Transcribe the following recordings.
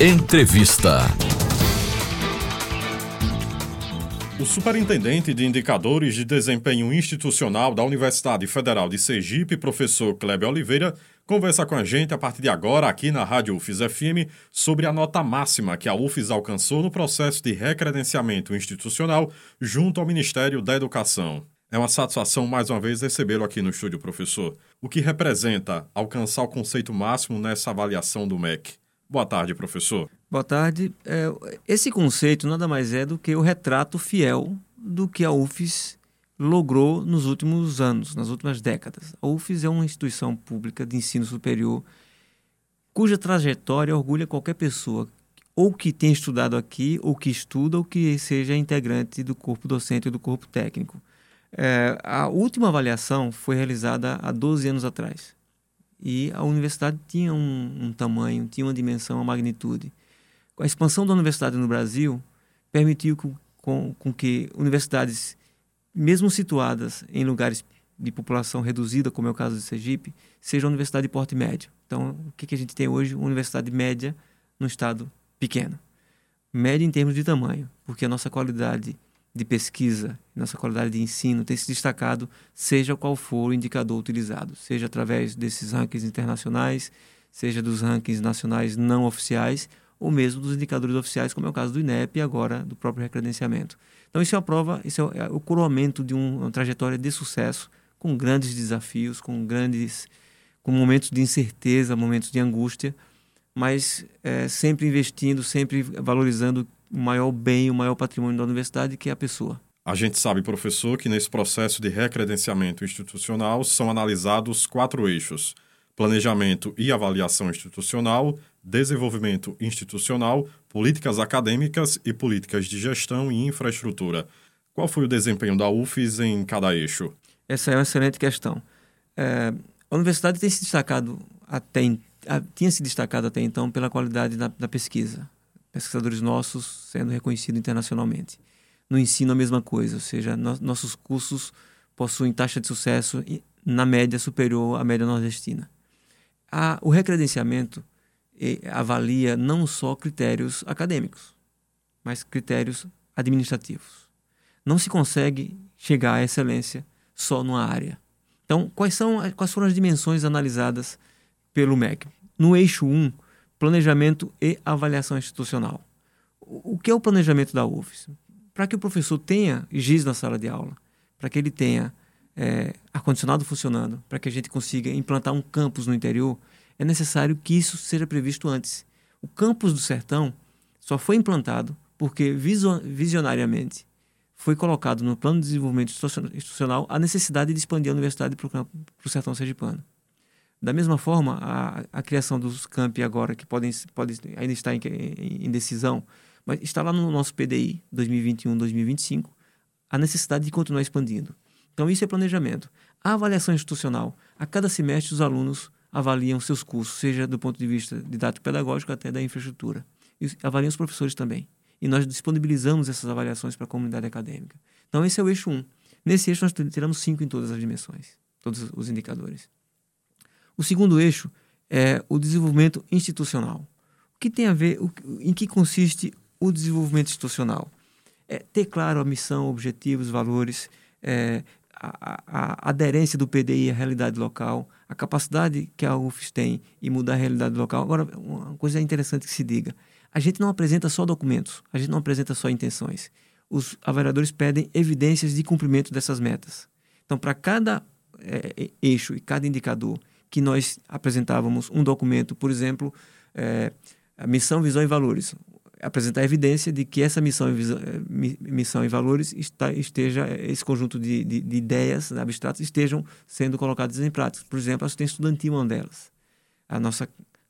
Entrevista. O superintendente de indicadores de desempenho institucional da Universidade Federal de Sergipe, professor Kléber Oliveira, conversa com a gente a partir de agora aqui na Rádio UFES FM sobre a nota máxima que a UFES alcançou no processo de recredenciamento institucional junto ao Ministério da Educação. É uma satisfação mais uma vez recebê-lo aqui no estúdio, professor. O que representa alcançar o conceito máximo nessa avaliação do MEC? Boa tarde, professor. Boa tarde. Esse conceito nada mais é do que o retrato fiel do que a UFES logrou nos últimos anos, nas últimas décadas. A UFES é uma instituição pública de ensino superior cuja trajetória orgulha qualquer pessoa, ou que tem estudado aqui, ou que estuda, ou que seja integrante do corpo docente ou do corpo técnico. A última avaliação foi realizada há 12 anos atrás. E a universidade tinha um tamanho, tinha uma dimensão, uma magnitude. A expansão da universidade no Brasil permitiu com que universidades, mesmo situadas em lugares de população reduzida, como é o caso de Sergipe, seja uma universidade de porte médio. Então, o que a gente tem hoje? Uma universidade média num estado pequeno. Média em termos de tamanho, porque a nossa qualidade de pesquisa, nossa qualidade de ensino tem se destacado, seja qual for o indicador utilizado, seja através desses rankings internacionais, seja dos rankings nacionais não oficiais, ou mesmo dos indicadores oficiais, como é o caso do INEP e agora do próprio recredenciamento. Então, isso é a prova, isso é o coroamento de uma trajetória de sucesso, com grandes desafios, com momentos de incerteza, momentos de angústia, mas sempre investindo, sempre valorizando o maior bem, o maior patrimônio da universidade, que é a pessoa. A gente sabe, professor, que nesse processo de recredenciamento institucional são analisados 4 eixos: planejamento e avaliação institucional, desenvolvimento institucional, políticas acadêmicas e políticas de gestão e infraestrutura. Qual foi o desempenho da UFES em cada eixo? Essa é uma excelente questão. A universidade tem se destacado tinha se destacado até então pela qualidade da pesquisa. Pesquisadores nossos sendo reconhecidos internacionalmente. No ensino a mesma coisa, ou seja, nossos cursos possuem taxa de sucesso na média superior à média nordestina. O recredenciamento avalia não só critérios acadêmicos, mas critérios administrativos. Não se consegue chegar à excelência só numa área. Então, quais foram as dimensões analisadas pelo MEC? No eixo 1, planejamento e avaliação institucional. O que é o planejamento da UFES? Para que o professor tenha giz na sala de aula, para que ele tenha ar-condicionado funcionando, para que a gente consiga implantar um campus no interior, é necessário que isso seja previsto antes. O campus do Sertão só foi implantado porque visionariamente foi colocado no plano de desenvolvimento institucional a necessidade de expandir a universidade para o Sertão sergipano. Da mesma forma, a criação dos campi agora, que podem ainda estar em decisão, mas está lá no nosso PDI 2021-2025, a necessidade de continuar expandindo. Então, isso é planejamento. A avaliação institucional. A cada semestre, os alunos avaliam seus cursos, seja do ponto de vista didático-pedagógico até da infraestrutura. E avaliam os professores também. E nós disponibilizamos essas avaliações para a comunidade acadêmica. Então, esse é o eixo 1. Nesse eixo, nós tiramos 5 em todas as dimensões, todos os indicadores. O segundo eixo é o desenvolvimento institucional. O que tem a ver, em que consiste o desenvolvimento institucional? É ter claro a missão, objetivos, valores, a aderência do PDI à realidade local, a capacidade que a UFES tem em mudar a realidade local. Agora, uma coisa interessante que se diga: a gente não apresenta só documentos, a gente não apresenta só intenções. Os avaliadores pedem evidências de cumprimento dessas metas. Então, para cada eixo e cada indicador que nós apresentávamos um documento, por exemplo, a missão, visão e valores, apresentar evidência de que essa missão e valores esse conjunto de ideias abstratas estejam sendo colocadas em prática. Por exemplo, a assistência estudantil é uma delas.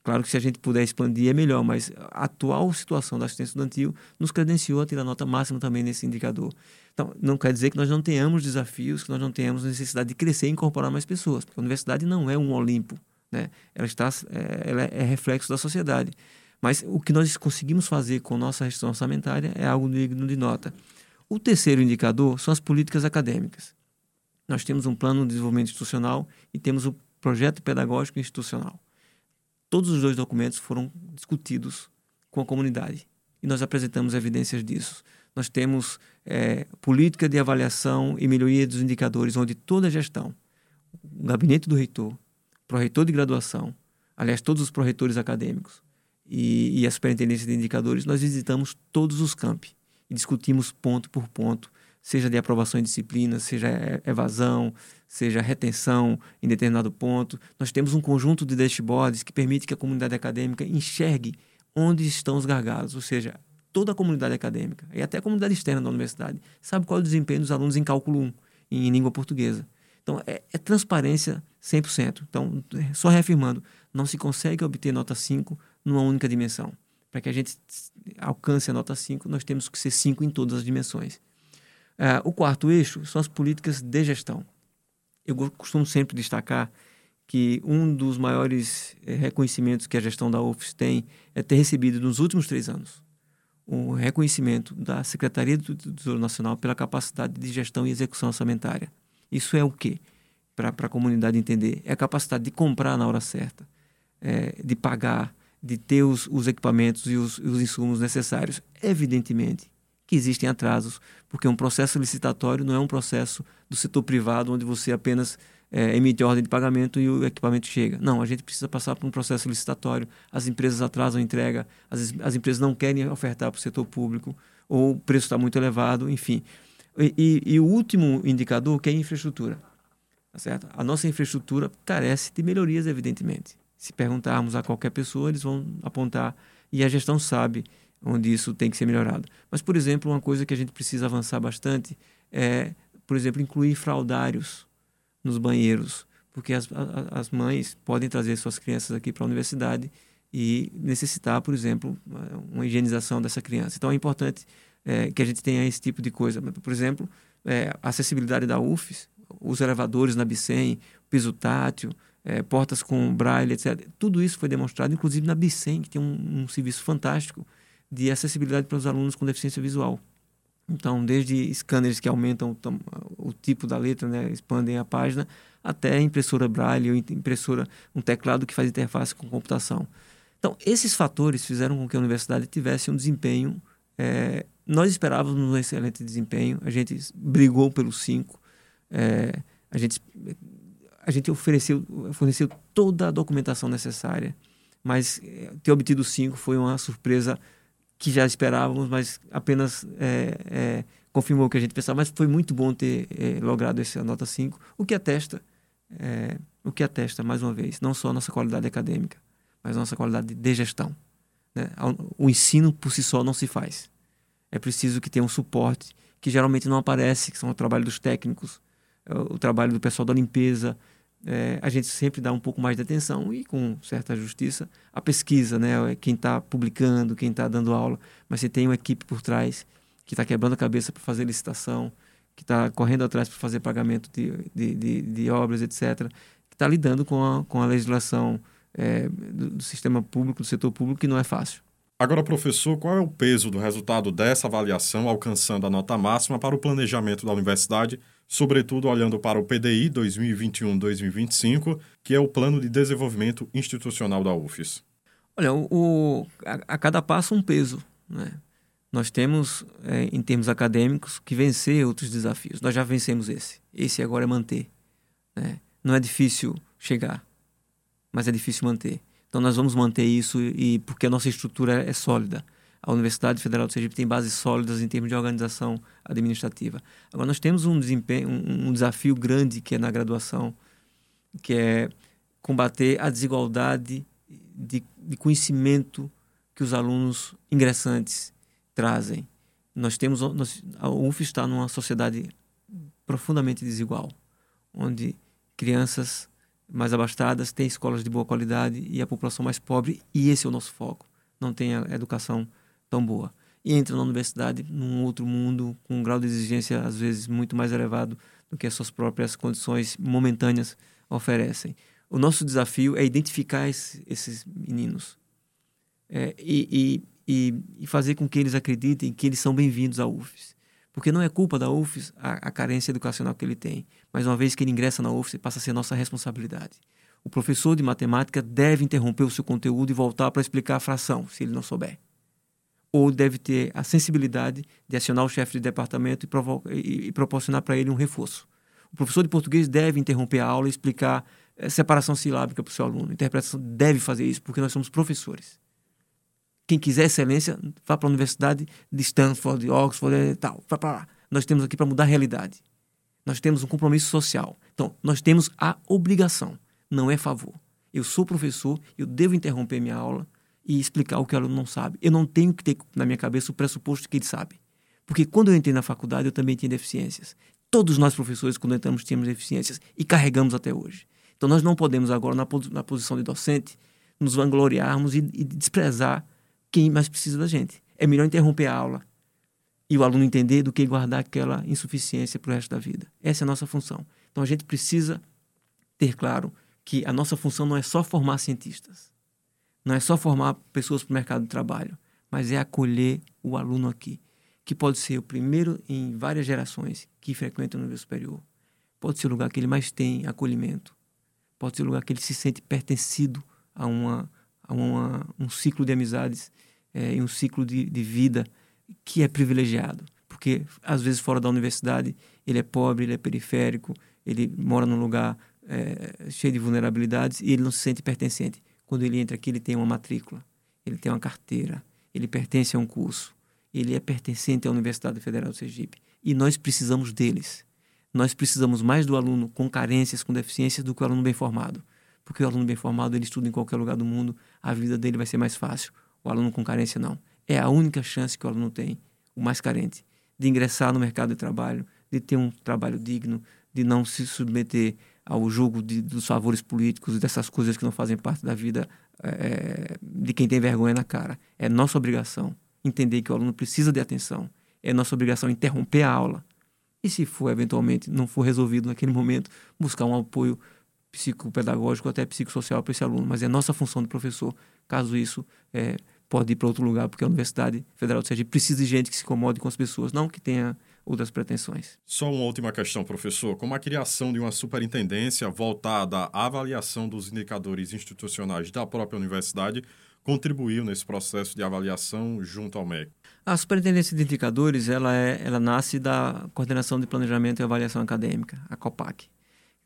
Claro que se a gente puder expandir é melhor, mas a atual situação da assistência estudantil nos credenciou a tirar nota máxima também nesse indicador. Então, não quer dizer que nós não tenhamos desafios, que nós não tenhamos necessidade de crescer e incorporar mais pessoas, porque a universidade não é um Olimpo, né? Ela é reflexo da sociedade. Mas o que nós conseguimos fazer com nossa gestão orçamentária é algo digno de nota. O terceiro indicador são as políticas acadêmicas. Nós temos um plano de desenvolvimento institucional e temos o projeto pedagógico institucional. Todos os 2 documentos foram discutidos com a comunidade. E nós apresentamos evidências disso. Nós temos política de avaliação e melhoria dos indicadores, onde toda a gestão, o gabinete do reitor, pró-reitor de graduação, aliás, todos os pró-reitores acadêmicos e a superintendência de indicadores, nós visitamos todos os campi e discutimos ponto por ponto, seja de aprovação em disciplina, seja evasão, seja retenção em determinado ponto. Nós temos um conjunto de dashboards que permite que a comunidade acadêmica enxergue onde estão os gargalos, ou seja, toda a comunidade acadêmica e até a comunidade externa da universidade sabe qual é o desempenho dos alunos em cálculo 1, em língua portuguesa. Então, é transparência 100%. Então, só reafirmando, não se consegue obter nota 5 numa única dimensão. Para que a gente alcance a nota 5, nós temos que ser 5 em todas as dimensões. O quarto eixo são as políticas de gestão. Eu costumo sempre destacar que um dos maiores reconhecimentos que a gestão da UFS tem é ter recebido nos últimos 3 anos o reconhecimento da Secretaria do Tesouro Nacional pela capacidade de gestão e execução orçamentária. Isso é o quê? Para a comunidade entender. É a capacidade de comprar na hora certa, de pagar, de ter os equipamentos e os insumos necessários. Evidentemente que existem atrasos, porque um processo licitatório não é um processo do setor privado onde você apenas emite ordem de pagamento e o equipamento chega. Não, a gente precisa passar por um processo licitatório, as empresas atrasam a entrega, as empresas não querem ofertar para o setor público, ou o preço está muito elevado, enfim. E o último indicador, que é a infraestrutura. Tá certo? A nossa infraestrutura carece de melhorias, evidentemente. Se perguntarmos a qualquer pessoa, eles vão apontar, e a gestão sabe onde isso tem que ser melhorado. Mas, por exemplo, uma coisa que a gente precisa avançar bastante é, por exemplo, incluir fraldários nos banheiros, porque as mães podem trazer suas crianças aqui para a universidade e necessitar, por exemplo, uma higienização dessa criança. Então, é importante que a gente tenha esse tipo de coisa. Por exemplo, a acessibilidade da UFES, os elevadores na Bicen, piso tátil, portas com braille, etc. Tudo isso foi demonstrado, inclusive na Bicen, que tem um serviço fantástico de acessibilidade para os alunos com deficiência visual. Então, desde scanners que aumentam o tipo da letra, né, expandem a página, até impressora braille ou impressora, um teclado que faz interface com computação. Então, esses fatores fizeram com que a universidade tivesse um desempenho. Nós esperávamos um excelente desempenho, a gente brigou pelo 5, a gente forneceu toda a documentação necessária, mas ter obtido 5 foi uma surpresa que já esperávamos, mas apenas confirmou o que a gente pensava. Mas foi muito bom ter logrado essa nota 5, o que atesta, mais uma vez, não só a nossa qualidade acadêmica, mas a nossa qualidade de gestão. Né? O ensino por si só não se faz. É preciso que tenha um suporte, que geralmente não aparece, que são o trabalho dos técnicos, o trabalho do pessoal da limpeza. A gente sempre dá um pouco mais de atenção e, com certa justiça, a pesquisa, né? Quem está publicando, quem está dando aula, mas você tem uma equipe por trás que está quebrando a cabeça para fazer licitação, que está correndo atrás para fazer pagamento de obras, etc., que está lidando com a legislação do sistema público, do setor público, que não é fácil. Agora, professor, qual é o peso do resultado dessa avaliação alcançando a nota máxima para o planejamento da universidade, sobretudo olhando para o PDI 2021-2025, que é o Plano de Desenvolvimento Institucional da UFES? Olha, a cada passo um peso, né? Nós temos, em termos acadêmicos, que vencer outros desafios. Nós já vencemos esse. Esse agora é manter, né? Não é difícil chegar, mas é difícil manter. Então, nós vamos manter isso porque a nossa estrutura é sólida. A Universidade Federal do Sergipe tem bases sólidas em termos de organização administrativa. Agora, nós temos um desafio grande que é na graduação, que é combater a desigualdade de conhecimento que os alunos ingressantes trazem. A UF está numa sociedade profundamente desigual, onde crianças mais abastadas têm escolas de boa qualidade e a população mais pobre, e esse é o nosso foco, não tem a educação tão boa. E entra na universidade num outro mundo, com um grau de exigência, às vezes, muito mais elevado do que as suas próprias condições momentâneas oferecem. O nosso desafio é identificar esses meninos e fazer com que eles acreditem que eles são bem-vindos à UFES. Porque não é culpa da UFES a carência educacional que ele tem, mas uma vez que ele ingressa na UFES, passa a ser nossa responsabilidade. O professor de matemática deve interromper o seu conteúdo e voltar para explicar a fração, se ele não souber. ou deve ter a sensibilidade de acionar o chefe de departamento e proporcionar para ele um reforço. O professor de português deve interromper a aula e explicar separação silábica para o seu aluno. A interpretação deve fazer isso, porque nós somos professores. Quem quiser excelência, vá para a universidade de Stanford, de Oxford e tal. Vá para lá. Nós temos aqui para mudar a realidade. Nós temos um compromisso social. Então, nós temos a obrigação, não é favor. Eu sou professor, eu devo interromper minha aula e explicar o que o aluno não sabe. Eu não tenho que ter na minha cabeça o pressuposto que ele sabe. Porque quando eu entrei na faculdade, eu também tinha deficiências. Todos nós, professores, quando entramos, tínhamos deficiências e carregamos até hoje. Então, nós não podemos agora, na posição de docente, nos vangloriarmos e desprezar quem mais precisa da gente. É melhor interromper a aula e o aluno entender do que guardar aquela insuficiência para o resto da vida. Essa é a nossa função. Então, a gente precisa ter claro que a nossa função não é só formar cientistas, não é só formar pessoas para o mercado de trabalho, mas é acolher o aluno aqui, que pode ser o primeiro em várias gerações que frequentam o nível superior. Pode ser o lugar que ele mais tem acolhimento. Pode ser o lugar que ele se sente pertencido a um ciclo de amizades e um ciclo de vida que é privilegiado. Porque, às vezes, fora da universidade, ele é pobre, ele é periférico, ele mora num lugar cheio de vulnerabilidades e ele não se sente pertencente. Quando ele entra aqui, ele tem uma matrícula, ele tem uma carteira, ele pertence a um curso, ele é pertencente à Universidade Federal do Sergipe. E nós precisamos deles. Nós precisamos mais do aluno com carências, com deficiências, do que o aluno bem formado. Porque o aluno bem formado, ele estuda em qualquer lugar do mundo, a vida dele vai ser mais fácil. O aluno com carência, não. É a única chance que o aluno tem, o mais carente, de ingressar no mercado de trabalho, de ter um trabalho digno, de não se submeter ao jogo dos favores políticos e dessas coisas que não fazem parte da vida de quem tem vergonha na cara. É nossa obrigação entender que o aluno precisa de atenção. É nossa obrigação interromper a aula. E se for, eventualmente, não for resolvido naquele momento, buscar um apoio psicopedagógico, até psicossocial para esse aluno. Mas é nossa função de professor. Caso isso, pode ir para outro lugar, porque a Universidade Federal do Sergipe precisa de gente que se incomode com as pessoas, não que tenha outras pretensões. Só uma última questão, professor. Como a criação de uma superintendência voltada à avaliação dos indicadores institucionais da própria universidade contribuiu nesse processo de avaliação junto ao MEC? A superintendência de indicadores ela nasce da coordenação de planejamento e avaliação acadêmica, a COPAC,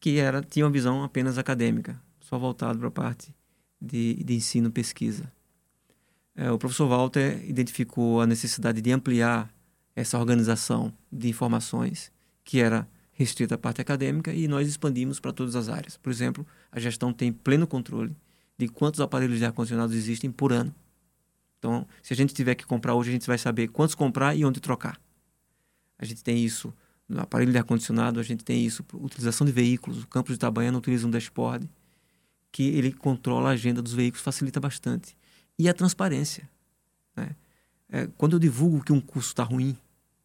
que tinha uma visão apenas acadêmica, só voltada para a parte de ensino-pesquisa. O professor Walter identificou a necessidade de ampliar essa organização de informações que era restrita à parte acadêmica e nós expandimos para todas as áreas. Por exemplo, a gestão tem pleno controle de quantos aparelhos de ar-condicionado existem por ano. Então, se a gente tiver que comprar hoje, a gente vai saber quantos comprar e onde trocar. A gente tem isso no aparelho de ar-condicionado, a gente tem isso para utilização de veículos. O campus de Itabaiana utiliza um dashboard que ele controla a agenda dos veículos, facilita bastante. E a transparência, né? Quando eu divulgo que um curso está ruim,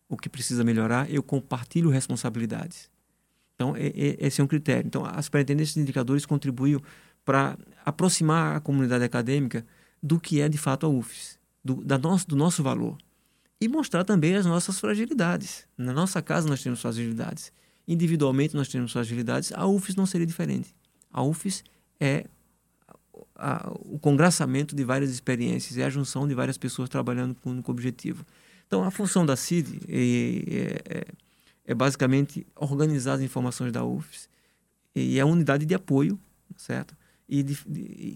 ou que precisa melhorar, eu compartilho responsabilidades. Então, esse é um critério. Então, a superintendência de indicadores contribuiu para aproximar a comunidade acadêmica do que é, de fato, a UFES, do nosso valor. E mostrar também as nossas fragilidades. Na nossa casa, nós temos fragilidades. Individualmente, nós temos fragilidades. A UFES não seria diferente. A UFES é o congraçamento de várias experiências, é a junção de várias pessoas trabalhando com um único objetivo. Então, a função da CID é basicamente organizar as informações da UFES. E é a unidade de apoio, certo? E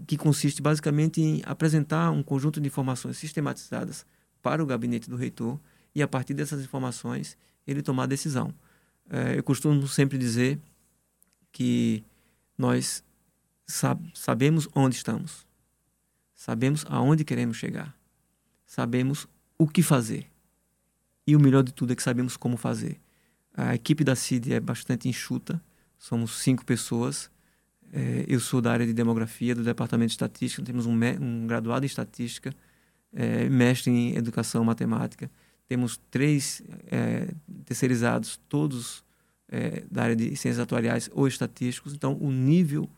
que consiste basicamente em apresentar um conjunto de informações sistematizadas para o gabinete do reitor e, a partir dessas informações, ele tomar a decisão. Eu costumo sempre dizer que nós sabemos onde estamos, sabemos aonde queremos chegar, sabemos o que fazer e o melhor de tudo é que sabemos como fazer. A equipe da CID é bastante enxuta, somos 5 pessoas, eu sou da área de demografia, do departamento de estatística, temos um graduado em estatística, mestre em educação matemática, temos 3 terceirizados, todos da área de ciências atuariais ou estatísticos, então o nível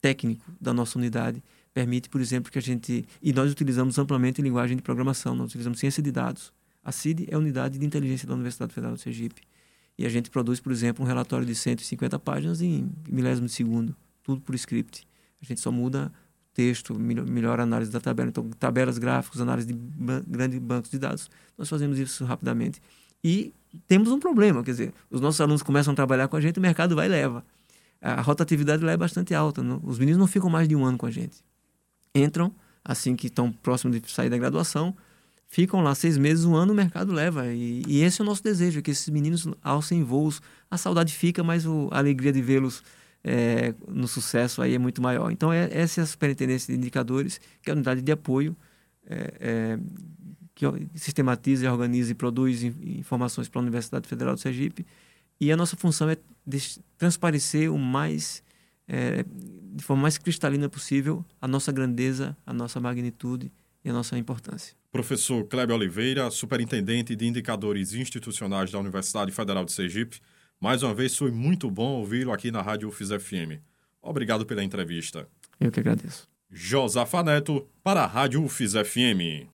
técnico da nossa unidade permite, por exemplo, que a gente... E nós utilizamos amplamente linguagem de programação, nós utilizamos ciência de dados. A CID é a unidade de inteligência da Universidade Federal do Sergipe. E a gente produz, por exemplo, um relatório de 150 páginas em milésimos de segundo, tudo por script. A gente só muda texto, melhor análise da tabela. Então, tabelas, gráficos, análise de grandes bancos de dados, nós fazemos isso rapidamente. E temos um problema, quer dizer, os nossos alunos começam a trabalhar com a gente, o mercado vai e leva. A rotatividade lá é bastante alta, não? Os meninos não ficam mais de um ano com a gente. Entram, assim que estão próximos de sair da graduação, ficam lá 6 meses, um ano, o mercado leva. E esse é o nosso desejo, é que esses meninos alcem voos. A saudade fica, mas a alegria de vê-los no sucesso aí é muito maior. Então, essa é a Superintendência de Indicadores, que é a unidade de apoio que sistematiza, organiza e produz informações para a Universidade Federal do Sergipe. E a nossa função é transparecer de forma mais cristalina possível a nossa grandeza, a nossa magnitude e a nossa importância. Professor Kléber Oliveira, Superintendente de Indicadores Institucionais da Universidade Federal do Sergipe, mais uma vez, foi muito bom ouvi-lo aqui na Rádio UFES FM. Obrigado pela entrevista. Eu que agradeço. Josafá Neto, para a Rádio UFES FM.